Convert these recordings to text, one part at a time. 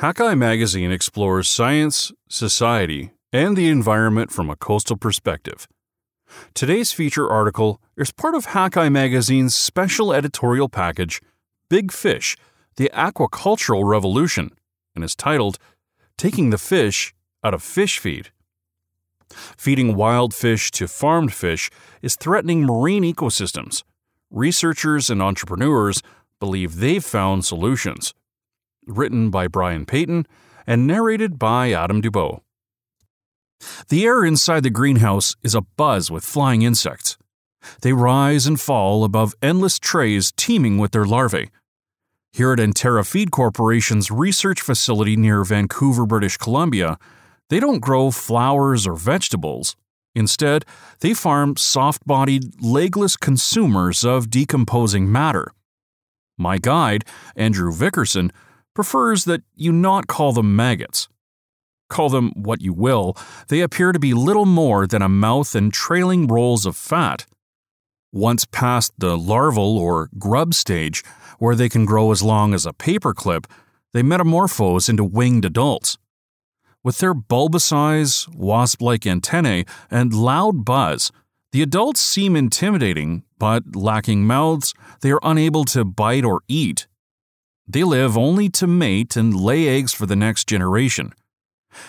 Hakai Magazine explores science, society, and the environment from a coastal perspective. Today's feature article is part of Hakai Magazine's special editorial package, Big Fish: The Aquacultural Revolution, and is titled, Taking the Fish Out of Fish Feed. Feeding wild fish to farmed fish is threatening marine ecosystems. Researchers and entrepreneurs believe they've found solutions. Written by Brian Payton and narrated by Adam Dubow. The air inside the greenhouse is abuzz with flying insects. They rise and fall above endless trays teeming with their larvae. Here at Enterra Feed Corporation's research facility near Vancouver, British Columbia, they don't grow flowers or vegetables. Instead, they farm soft-bodied, legless consumers of decomposing matter. My guide, Andrew Vickerson, prefers that you not call them maggots. Call them what you will, they appear to be little more than a mouth and trailing rolls of fat. Once past the larval or grub stage, where they can grow as long as a paperclip, they metamorphose into winged adults. With their bulbous eyes, wasp-like antennae, and loud buzz, the adults seem intimidating, but lacking mouths, they are unable to bite or eat. They live only to mate and lay eggs for the next generation.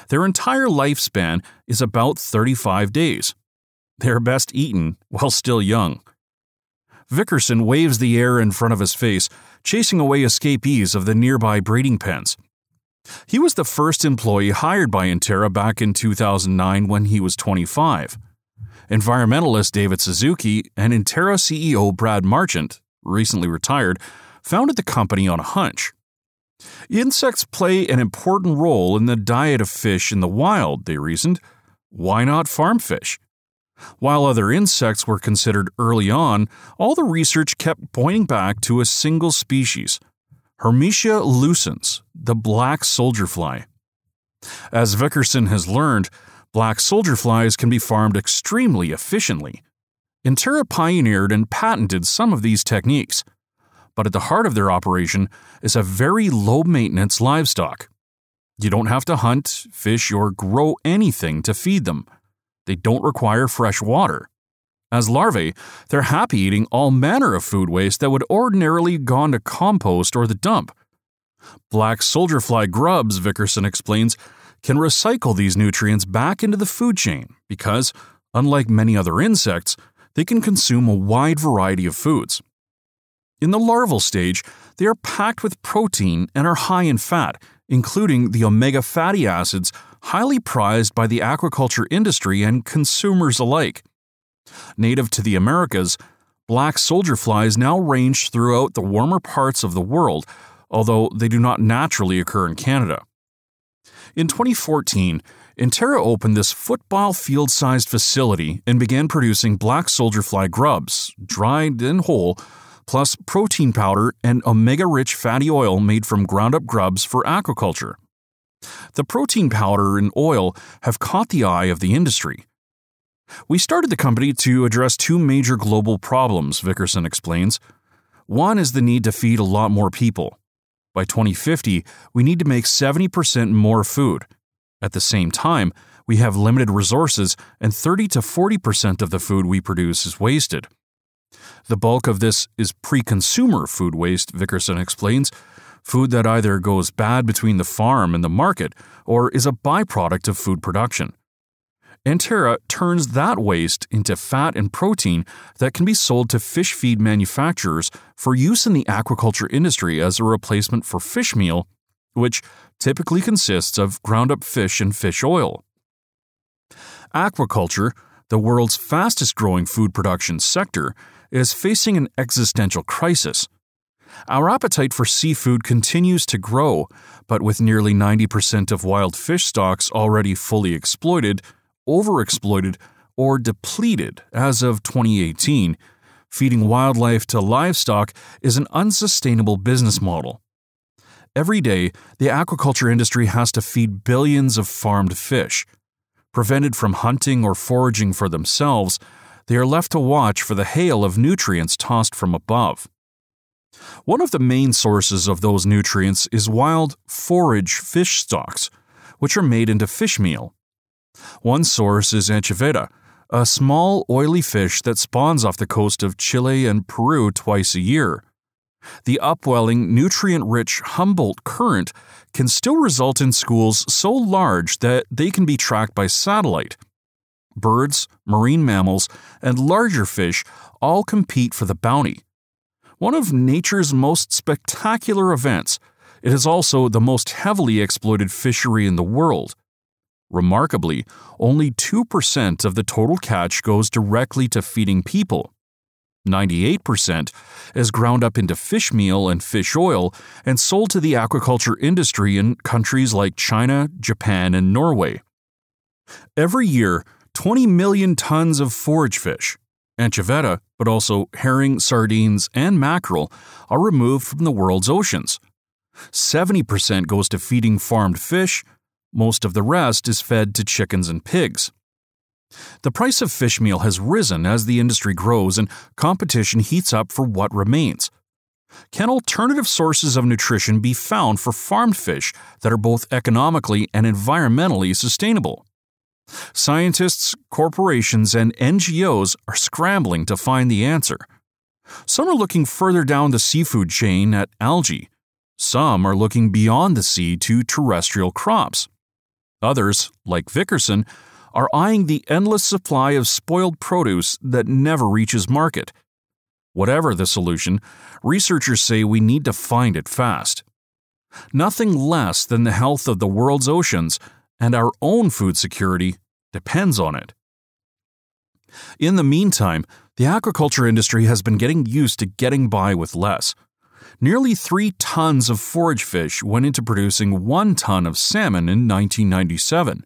Their entire lifespan is about 35 days. They are best eaten while still young. Vickerson waves the air in front of his face, chasing away escapees of the nearby breeding pens. He was the first employee hired by Enterra back in 2009 when he was 25. Environmentalist David Suzuki and Enterra CEO Brad Marchant, recently retired, founded the company on a hunch. Insects play an important role in the diet of fish in the wild, they reasoned. Why not farm fish? While other insects were considered early on, all the research kept pointing back to a single species, Hermetia lucens, the black soldier fly. As Vickerson has learned, black soldier flies can be farmed extremely efficiently. Enterra pioneered and patented some of these techniques. But at the heart of their operation is a very low-maintenance livestock. You don't have to hunt, fish, or grow anything to feed them. They don't require fresh water. As larvae, they're happy eating all manner of food waste that would ordinarily gone to compost or the dump. Black soldier fly grubs, Vickerson explains, can recycle these nutrients back into the food chain because, unlike many other insects, they can consume a wide variety of foods. In the larval stage, they are packed with protein and are high in fat, including the omega fatty acids highly prized by the aquaculture industry and consumers alike. Native to the Americas, black soldier flies now range throughout the warmer parts of the world, although they do not naturally occur in Canada. In 2014, Enterra opened this football field-sized facility and began producing black soldier fly grubs, dried and whole, plus protein powder and omega-rich fatty oil made from ground-up grubs for aquaculture. The protein powder and oil have caught the eye of the industry. We started the company to address two major global problems, Vickerson explains. One is the need to feed a lot more people. By 2050, we need to make 70% more food. At the same time, we have limited resources and 30 to 40% of the food we produce is wasted. The bulk of this is pre-consumer food waste, Vickerson explains, food that either goes bad between the farm and the market or is a byproduct of food production. Enterra turns that waste into fat and protein that can be sold to fish feed manufacturers for use in the aquaculture industry as a replacement for fish meal, which typically consists of ground-up fish and fish oil. Aquaculture, the world's fastest-growing food production sector, is facing an existential crisis. Our appetite for seafood continues to grow, but with nearly 90% of wild fish stocks already fully exploited, overexploited, or depleted as of 2018, feeding wildlife to livestock is an unsustainable business model. Every day, the aquaculture industry has to feed billions of farmed fish. Prevented from hunting or foraging for themselves, they are left to watch for the hail of nutrients tossed from above. One of the main sources of those nutrients is wild forage fish stocks, which are made into fish meal. One source is anchoveta, a small oily fish that spawns off the coast of Chile and Peru twice a year. The upwelling, nutrient-rich Humboldt Current can still result in schools so large that they can be tracked by satellite. Birds, marine mammals, and larger fish all compete for the bounty. One of nature's most spectacular events, it is also the most heavily exploited fishery in the world. Remarkably, only 2% of the total catch goes directly to feeding people. 98% is ground up into fish meal and fish oil and sold to the aquaculture industry in countries like China, Japan, and Norway. Every year, 20 million tons of forage fish, anchoveta, but also herring, sardines, and mackerel, are removed from the world's oceans. 70% goes to feeding farmed fish. Most of the rest is fed to chickens and pigs. The price of fish meal has risen as the industry grows and competition heats up for what remains. Can alternative sources of nutrition be found for farmed fish that are both economically and environmentally sustainable? Scientists, corporations, and NGOs are scrambling to find the answer. Some are looking further down the seafood chain at algae. Some are looking beyond the sea to terrestrial crops. Others, like Vickerson, are eyeing the endless supply of spoiled produce that never reaches market. Whatever the solution, researchers say we need to find it fast. Nothing less than the health of the world's oceans and our own food security depends on it. In the meantime, the aquaculture industry has been getting used to getting by with less. Nearly 3 tons of forage fish went into producing 1 ton of salmon in 1997.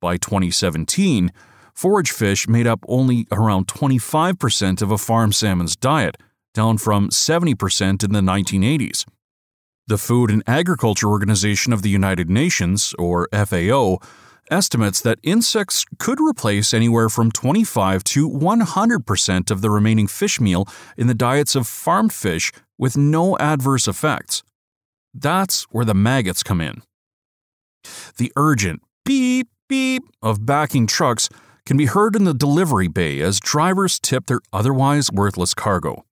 By 2017, forage fish made up only around 25% of a farm salmon's diet, down from 70% in the 1980s. The Food and Agriculture Organization of the United Nations, or FAO, estimates that insects could replace anywhere from 25 to 100% of the remaining fish meal in the diets of farmed fish with no adverse effects. That's where the maggots come in. The urgent beep, beep of backing trucks can be heard in the delivery bay as drivers tip their otherwise worthless cargo.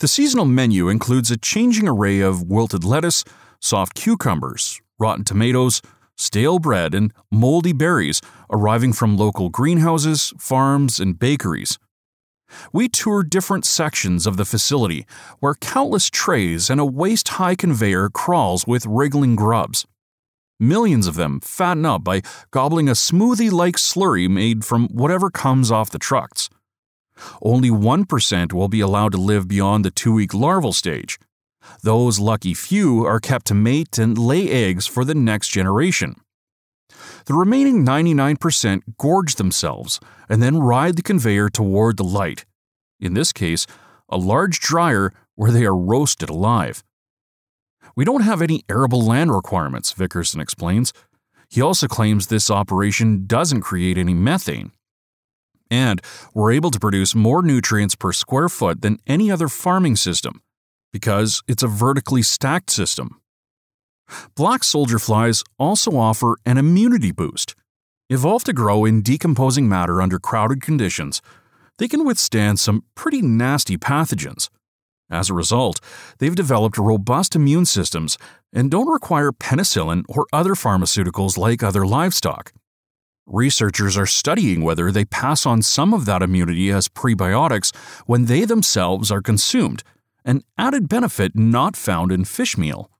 The seasonal menu includes a changing array of wilted lettuce, soft cucumbers, rotten tomatoes, stale bread, and moldy berries arriving from local greenhouses, farms, and bakeries. We tour different sections of the facility where countless trays and a waist-high conveyor crawls with wriggling grubs. Millions of them fatten up by gobbling a smoothie-like slurry made from whatever comes off the trucks. Only 1% will be allowed to live beyond the 2-week larval stage. Those lucky few are kept to mate and lay eggs for the next generation. The remaining 99% gorge themselves and then ride the conveyor toward the light, in this case, a large dryer where they are roasted alive. We don't have any arable land requirements, Vickerson explains. He also claims this operation doesn't create any methane. And we're able to produce more nutrients per square foot than any other farming system, because it's a vertically stacked system. Black soldier flies also offer an immunity boost. Evolved to grow in decomposing matter under crowded conditions, they can withstand some pretty nasty pathogens. As a result, they've developed robust immune systems and don't require penicillin or other pharmaceuticals like other livestock. Researchers are studying whether they pass on some of that immunity as prebiotics when they themselves are consumed, an added benefit not found in fish meal.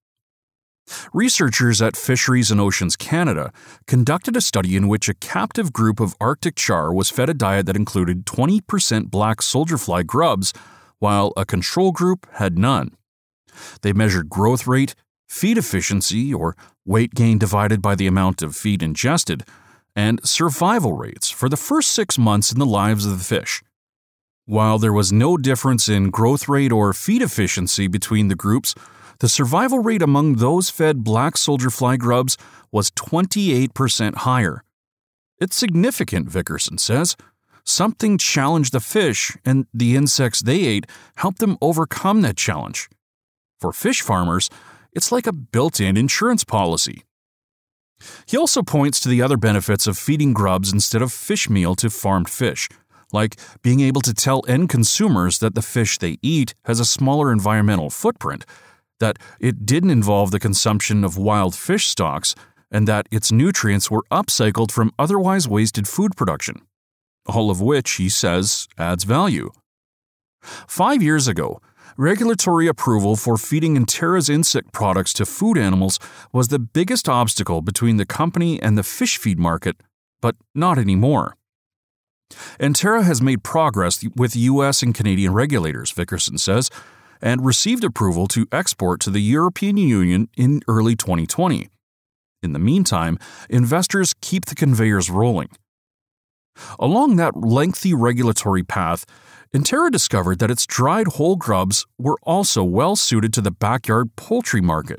Researchers at Fisheries and Oceans Canada conducted a study in which a captive group of Arctic char was fed a diet that included 20% black soldierfly grubs, while a control group had none. They measured growth rate, feed efficiency, or weight gain divided by the amount of feed ingested, and survival rates for the first 6 months in the lives of the fish. While there was no difference in growth rate or feed efficiency between the groups, the survival rate among those fed black soldier fly grubs was 28% higher. It's significant, Vickerson says. something challenged the fish, and the insects they ate helped them overcome that challenge. For fish farmers, it's like a built-in insurance policy. He also points to the other benefits of feeding grubs instead of fish meal to farmed fish, like being able to tell end consumers that the fish they eat has a smaller environmental footprint, that it didn't involve the consumption of wild fish stocks, and that its nutrients were upcycled from otherwise wasted food production. All of which, he says, adds value. 5 years ago, regulatory approval for feeding Interra's insect products to food animals was the biggest obstacle between the company and the fish feed market, but not anymore. Interra has made progress with U.S. and Canadian regulators, Vickerson says, and received approval to export to the European Union in early 2020. In the meantime, investors keep the conveyors rolling. Along that lengthy regulatory path, Interra discovered that its dried whole grubs were also well suited to the backyard poultry market.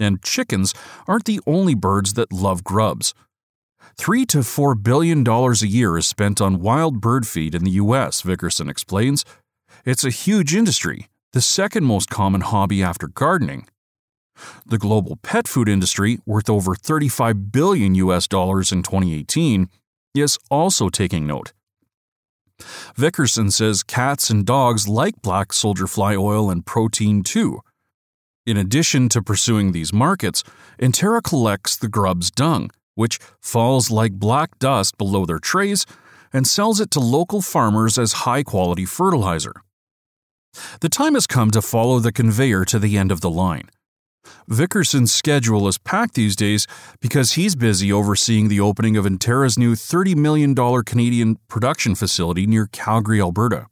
And chickens aren't the only birds that love grubs. $3 to $4 billion a year is spent on wild bird feed in the U.S., Vickerson explains. It's a huge industry, the second most common hobby after gardening. The global pet food industry, worth over $35 billion in 2018, is also taking note. Vickerson says cats and dogs like black soldier fly oil and protein too. In addition to pursuing these markets, Interra collects the grub's dung, which falls like black dust below their trays, and sells it to local farmers as high-quality fertilizer. The time has come to follow the conveyor to the end of the line. Vickerson's schedule is packed these days because he's busy overseeing the opening of Interra's new $30 million Canadian production facility near Calgary, Alberta.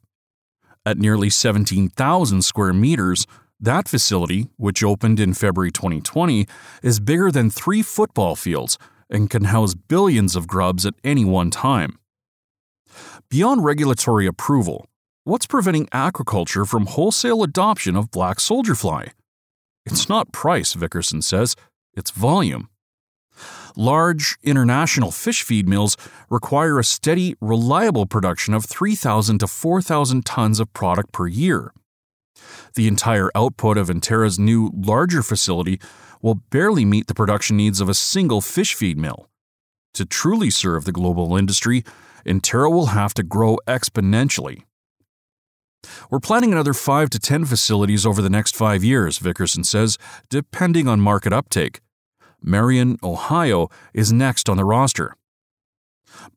At nearly 17,000 square meters, that facility, which opened in February 2020, is bigger than 3 football fields and can house billions of grubs at any one time. Beyond regulatory approval, what's preventing aquaculture from wholesale adoption of black soldier fly? It's not price, Vickerson says, it's volume. Large international fish feed mills require a steady, reliable production of 3,000 to 4,000 tons of product per year. The entire output of Interra's new, larger facility will barely meet the production needs of a single fish feed mill. To truly serve the global industry, Interra will have to grow exponentially. We're planning another 5 to 10 facilities over the next 5 years, Vickerson says, depending on market uptake. Marion, Ohio, is next on the roster.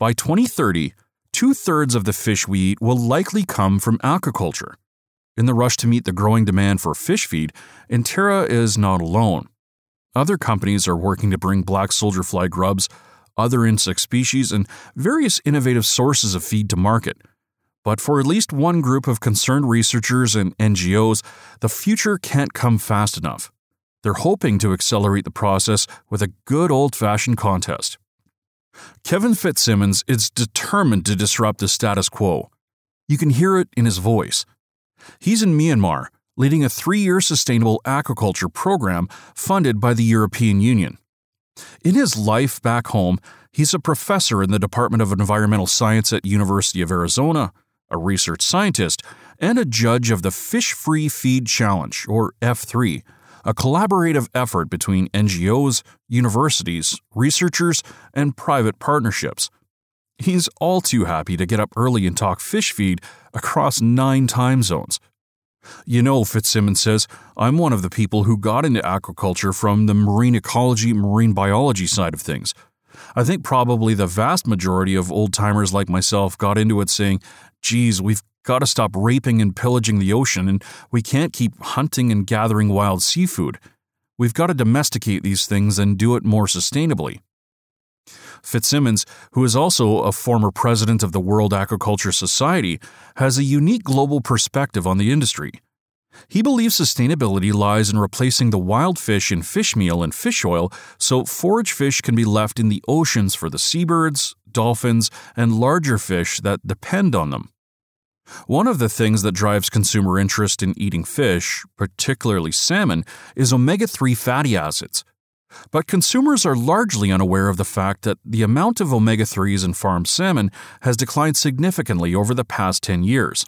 By 2030, 2/3 of the fish we eat will likely come from aquaculture. In the rush to meet the growing demand for fish feed, Interra is not alone. Other companies are working to bring black soldier fly grubs, other insect species, and various innovative sources of feed to market. But for at least one group of concerned researchers and NGOs, the future can't come fast enough. They're hoping to accelerate the process with a good old-fashioned contest. Kevin Fitzsimmons is determined to disrupt the status quo. You can hear it in his voice. He's in Myanmar, leading a 3-year sustainable aquaculture program funded by the European Union. In his life back home, he's a professor in the Department of Environmental Science at University of Arizona, a research scientist, and a judge of the Fish Free Feed Challenge, or F3, a collaborative effort between NGOs, universities, researchers, and private partnerships. He's all too happy to get up early and talk fish feed across 9 time zones. You know, Fitzsimmons says, I'm one of the people who got into aquaculture from the marine ecology, marine biology side of things. I think probably the vast majority of old-timers like myself got into it saying, geez, we've got to stop raping and pillaging the ocean, and we can't keep hunting and gathering wild seafood. We've got to domesticate these things and do it more sustainably. Fitzsimmons, who is also a former president of the World Aquaculture Society, has a unique global perspective on the industry. He believes sustainability lies in replacing the wild fish in fish meal and fish oil so forage fish can be left in the oceans for the seabirds, dolphins, and larger fish that depend on them. One of the things that drives consumer interest in eating fish, particularly salmon, is omega-3 fatty acids. But consumers are largely unaware of the fact that the amount of omega-3s in farmed salmon has declined significantly over the past 10 years.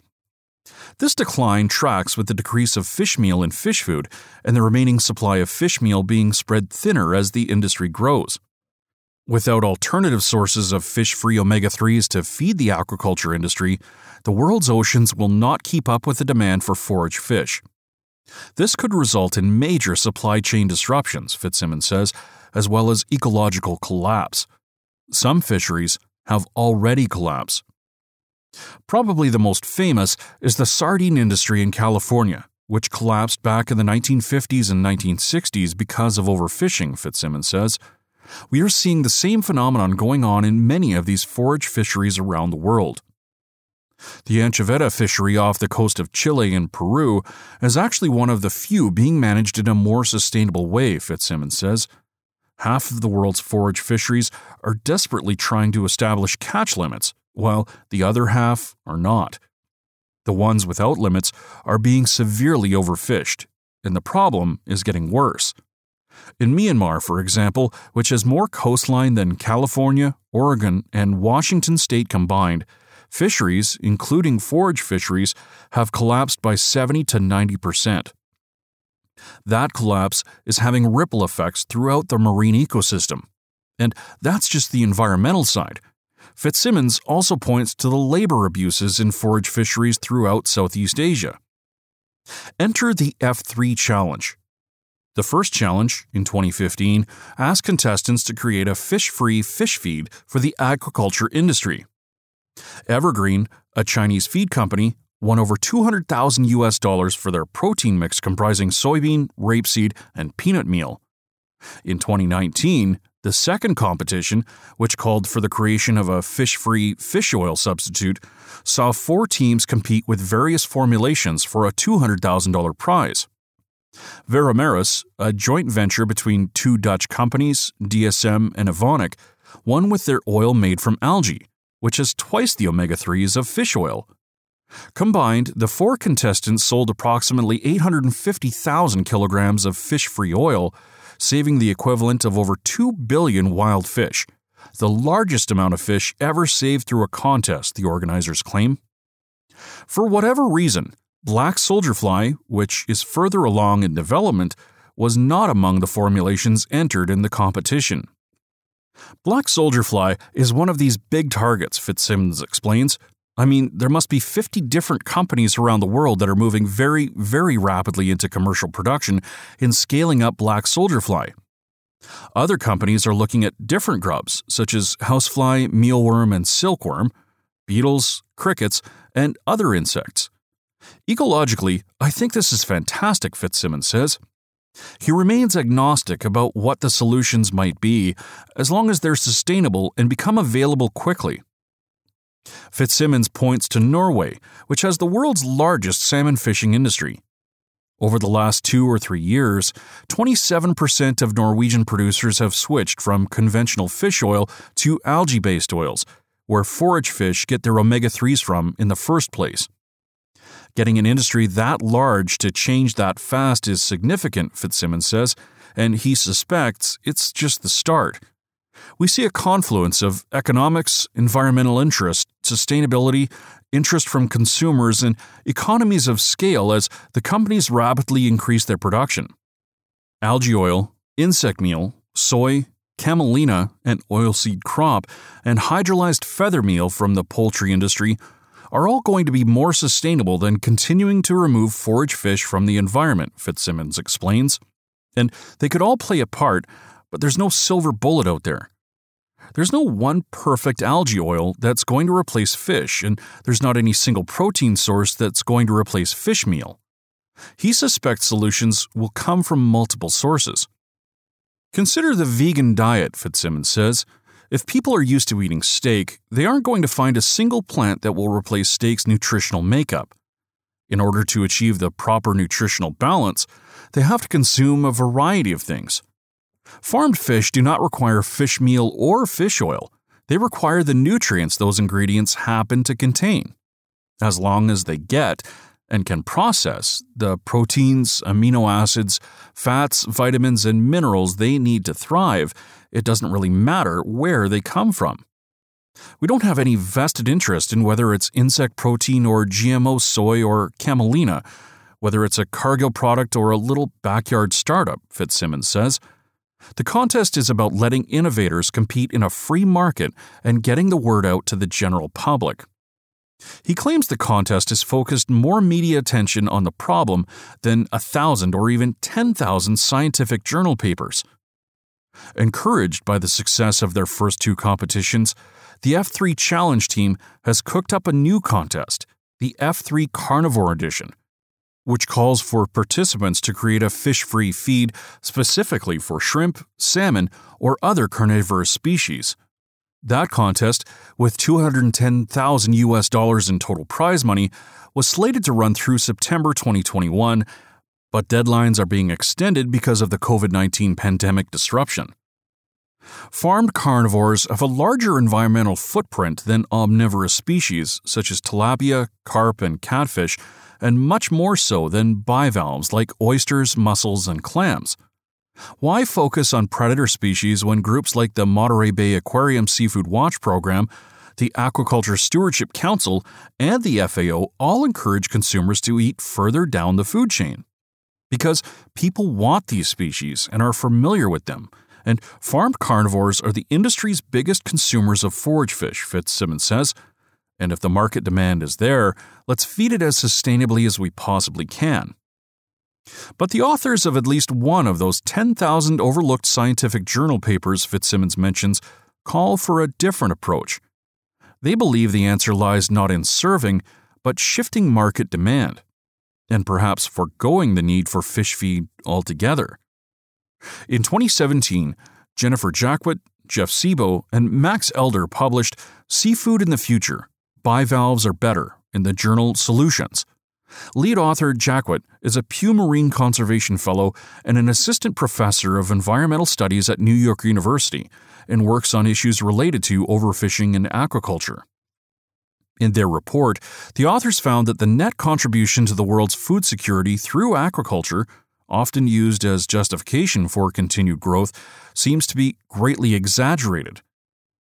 This decline tracks with the decrease of fish meal in fish food and the remaining supply of fish meal being spread thinner as the industry grows. Without alternative sources of fish-free omega-3s to feed the aquaculture industry, the world's oceans will not keep up with the demand for forage fish. This could result in major supply chain disruptions, Fitzsimmons says, as well as ecological collapse. Some fisheries have already collapsed. Probably the most famous is the sardine industry in California, which collapsed back in the 1950s and 1960s because of overfishing, Fitzsimmons says. We are seeing the same phenomenon going on in many of these forage fisheries around the world. The anchoveta fishery off the coast of Chile and Peru is actually one of the few being managed in a more sustainable way, Fitzsimmons says. Half of the world's forage fisheries are desperately trying to establish catch limits, while the other half are not. The ones without limits are being severely overfished, and the problem is getting worse. In Myanmar, for example, which has more coastline than California, Oregon, and Washington state combined, fisheries, including forage fisheries, have collapsed by 70% to 90%. That collapse is having ripple effects throughout the marine ecosystem. And that's just the environmental side. Fitzsimmons also points to the labor abuses in forage fisheries throughout Southeast Asia. Enter the F3 challenge. The first challenge, in 2015, asked contestants to create a fish-free fish feed for the aquaculture industry. Evergreen, a Chinese feed company, won over $200,000 for their protein mix comprising soybean, rapeseed, and peanut meal. In 2019, the second competition, which called for the creation of a fish-free fish oil substitute, saw four teams compete with various formulations for a $200,000 prize. Veromaris, a joint venture between two Dutch companies, DSM and Evonik, won with their oil made from algae, which has twice the omega-3s of fish oil. Combined, the four contestants sold approximately 850,000 kilograms of fish-free oil, saving the equivalent of over 2 billion wild fish, the largest amount of fish ever saved through a contest, the organizers claim. For whatever reason, black soldier fly, which is further along in development, was not among the formulations entered in the competition. Black soldier fly is one of these big targets, Fitzsimmons explains. I mean, there must be 50 different companies around the world that are moving very, very rapidly into commercial production in scaling up black soldier fly. Other companies are looking at different grubs, such as housefly, mealworm, and silkworm, beetles, crickets, and other insects. Ecologically, I think this is fantastic, Fitzsimmons says. He remains agnostic about what the solutions might be, as long as they're sustainable and become available quickly. Fitzsimmons points to Norway, which has the world's largest salmon fishing industry. Over the last 2 or 3 years, 27% of Norwegian producers have switched from conventional fish oil to algae-based oils, where forage fish get their omega-3s from in the first place. Getting an industry that large to change that fast is significant, Fitzsimmons says, and he suspects it's just the start. We see a confluence of economics, environmental interest, sustainability, interest from consumers, and economies of scale as the companies rapidly increase their production. Algae oil, insect meal, soy, camelina, an oilseed crop, and hydrolyzed feather meal from the poultry industry are all going to be more sustainable than continuing to remove forage fish from the environment, Fitzsimmons explains. And they could all play a part, but there's no silver bullet out there. There's no one perfect algae oil that's going to replace fish, and there's not any single protein source that's going to replace fish meal. He suspects solutions will come from multiple sources. Consider the vegan diet, Fitzsimmons says. If people are used to eating steak, they aren't going to find a single plant that will replace steak's nutritional makeup. In order to achieve the proper nutritional balance, they have to consume a variety of things. Farmed fish do not require fish meal or fish oil. They require the nutrients those ingredients happen to contain. As long as they get, and can process the proteins, amino acids, fats, vitamins, and minerals they need to thrive, it doesn't really matter where they come from. We don't have any vested interest in whether it's insect protein or GMO soy or camelina, whether it's a Cargill product or a little backyard startup, Fitzsimmons says. The contest is about letting innovators compete in a free market and getting the word out to the general public. He claims the contest has focused more media attention on the problem than 1,000 or even 10,000 scientific journal papers. Encouraged by the success of their first two competitions, the F3 Challenge team has cooked up a new contest, the F3 Carnivore Edition, which calls for participants to create a fish-free feed specifically for shrimp, salmon, or other carnivorous species. That contest, with $210,000 in total prize money, was slated to run through September 2021, but deadlines are being extended because of the COVID-19 pandemic disruption. Farmed carnivores have a larger environmental footprint than omnivorous species such as tilapia, carp, and catfish, and much more so than bivalves like oysters, mussels, and clams. Why focus on predator species when groups like the Monterey Bay Aquarium Seafood Watch Program, the Aquaculture Stewardship Council, and the FAO all encourage consumers to eat further down the food chain? Because people want these species and are familiar with them, and farmed carnivores are the industry's biggest consumers of forage fish, Fitzsimmons says. And if the market demand is there, let's feed it as sustainably as we possibly can. But the authors of at least one of those 10,000 overlooked scientific journal papers Fitzsimmons mentions call for a different approach. They believe the answer lies not in serving, but shifting market demand, and perhaps forgoing the need for fish feed altogether. In 2017, Jennifer Jacquet, Jeff Sebo, and Max Elder published Seafood in the Future: Bivalves Are Better in the journal Solutions. Lead author Jacquet is a Pew Marine Conservation Fellow and an assistant professor of environmental studies at New York University, and works on issues related to overfishing and aquaculture. In their report, the authors found that the net contribution to the world's food security through aquaculture, often used as justification for continued growth, seems to be greatly exaggerated.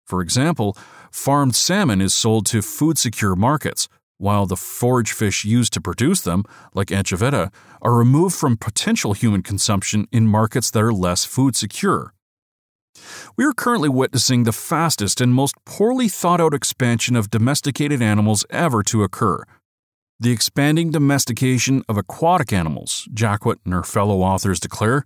For example, farmed salmon is sold to food-secure markets, while the forage fish used to produce them, like anchoveta, are removed from potential human consumption in markets that are less food-secure. We are currently witnessing the fastest and most poorly thought-out expansion of domesticated animals ever to occur. The expanding domestication of aquatic animals, Jacquet and her fellow authors declare.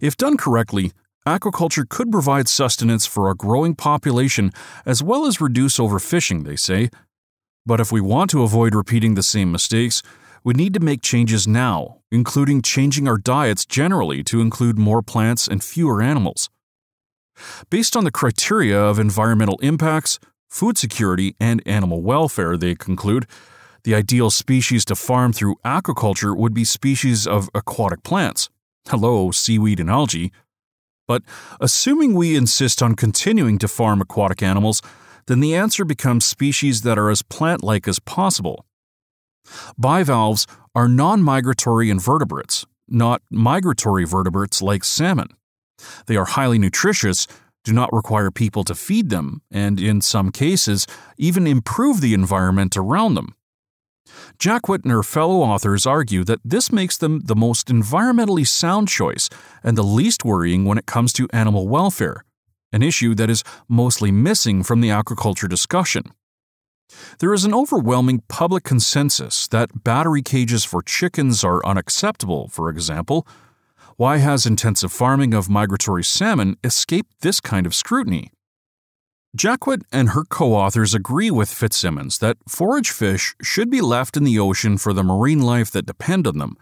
If done correctly, aquaculture could provide sustenance for a growing population as well as reduce overfishing, they say. But if we want to avoid repeating the same mistakes, we need to make changes now, including changing our diets generally to include more plants and fewer animals. Based on the criteria of environmental impacts, food security, and animal welfare, they conclude, the ideal species to farm through aquaculture would be species of aquatic plants. Hello, seaweed and algae. But assuming we insist on continuing to farm aquatic animals, then the answer becomes species that are as plant-like as possible. Bivalves are non-migratory invertebrates, not migratory vertebrates like salmon. They are highly nutritious, do not require people to feed them, and in some cases, even improve the environment around them. Jacquet and her fellow authors argue that this makes them the most environmentally sound choice and the least worrying when it comes to animal welfare, an issue that is mostly missing from the aquaculture discussion. There is an overwhelming public consensus that battery cages for chickens are unacceptable, for example. Why has intensive farming of migratory salmon escaped this kind of scrutiny? Jacquet and her co-authors agree with Fitzsimmons that forage fish should be left in the ocean for the marine life that depend on them,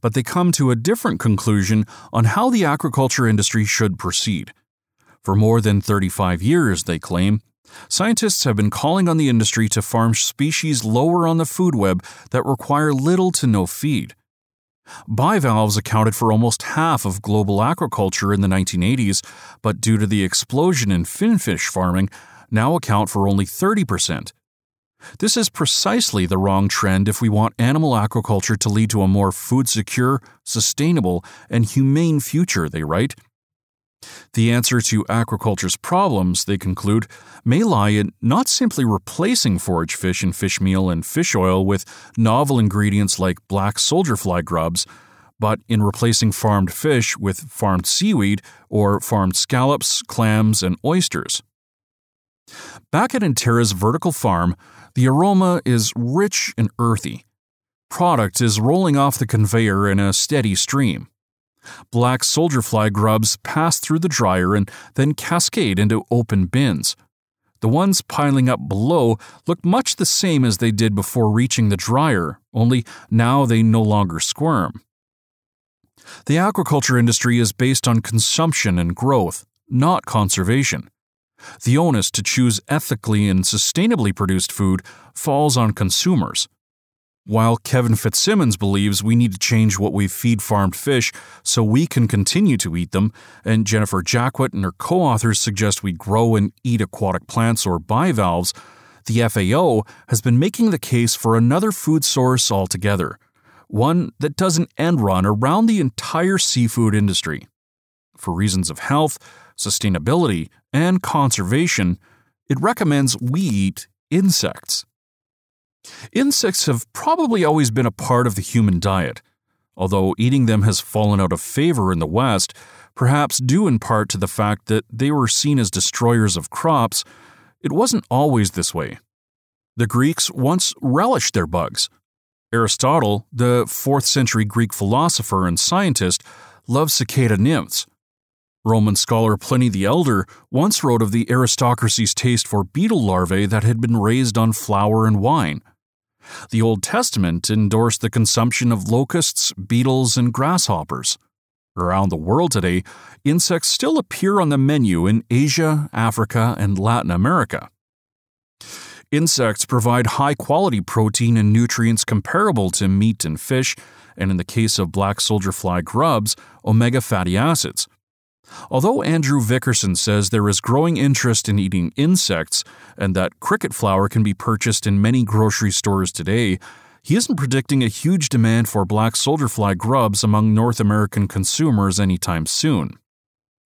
but they come to a different conclusion on how the aquaculture industry should proceed. For more than 35 years, they claim, scientists have been calling on the industry to farm species lower on the food web that require little to no feed. Bivalves accounted for almost half of global aquaculture in the 1980s, but due to the explosion in finfish farming, now account for only 30%. This is precisely the wrong trend if we want animal aquaculture to lead to a more food-secure, sustainable, and humane future, they write. The answer to aquaculture's problems, they conclude, may lie in not simply replacing forage fish and fish meal and fish oil with novel ingredients like black soldier fly grubs, but in replacing farmed fish with farmed seaweed or farmed scallops, clams, and oysters. Back at Interra's vertical farm, the aroma is rich and earthy. Product is rolling off the conveyor in a steady stream. Black soldier fly grubs pass through the dryer and then cascade into open bins. The ones piling up below look much the same as they did before reaching the dryer, only now they no longer squirm. The aquaculture industry is based on consumption and growth, not conservation. The onus to choose ethically and sustainably produced food falls on consumers. While Kevin Fitzsimmons believes we need to change what we feed farmed fish so we can continue to eat them, and Jennifer Jacquet and her co-authors suggest we grow and eat aquatic plants or bivalves, the FAO has been making the case for another food source altogether, one that does an end run around the entire seafood industry. For reasons of health, sustainability, and conservation, it recommends we eat insects. Insects have probably always been a part of the human diet. Although eating them has fallen out of favor in the West, perhaps due in part to the fact that they were seen as destroyers of crops, it wasn't always this way. The Greeks once relished their bugs. Aristotle, the 4th century Greek philosopher and scientist, loved cicada nymphs. Roman scholar Pliny the Elder once wrote of the aristocracy's taste for beetle larvae that had been raised on flour and wine. The Old Testament endorsed the consumption of locusts, beetles, and grasshoppers. Around the world today, insects still appear on the menu in Asia, Africa, and Latin America. Insects provide high-quality protein and nutrients comparable to meat and fish, and in the case of black soldier fly grubs, omega fatty acids. Although Andrew Vickerson says there is growing interest in eating insects and that cricket flour can be purchased in many grocery stores today, he isn't predicting a huge demand for black soldier fly grubs among North American consumers anytime soon.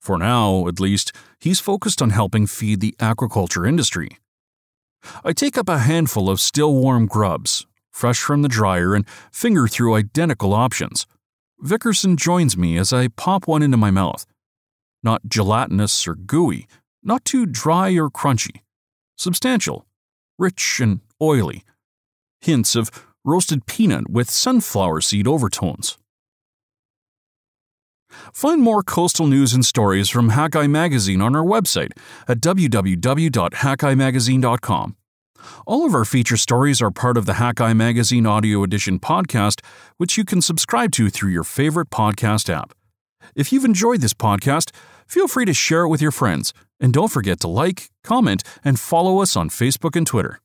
For now, at least, he's focused on helping feed the aquaculture industry. I take up a handful of still warm grubs, fresh from the dryer, and finger through identical options. Vickerson joins me as I pop one into my mouth. Not gelatinous or gooey, not too dry or crunchy. Substantial, rich and oily. Hints of roasted peanut with sunflower seed overtones. Find more coastal news and stories from Hakai Magazine on our website at www.hakaimagazine.com. All of our feature stories are part of the Hakai Magazine Audio Edition podcast, which you can subscribe to through your favorite podcast app. If you've enjoyed this podcast, feel free to share it with your friends, and don't forget to like, comment, and follow us on Facebook and Twitter.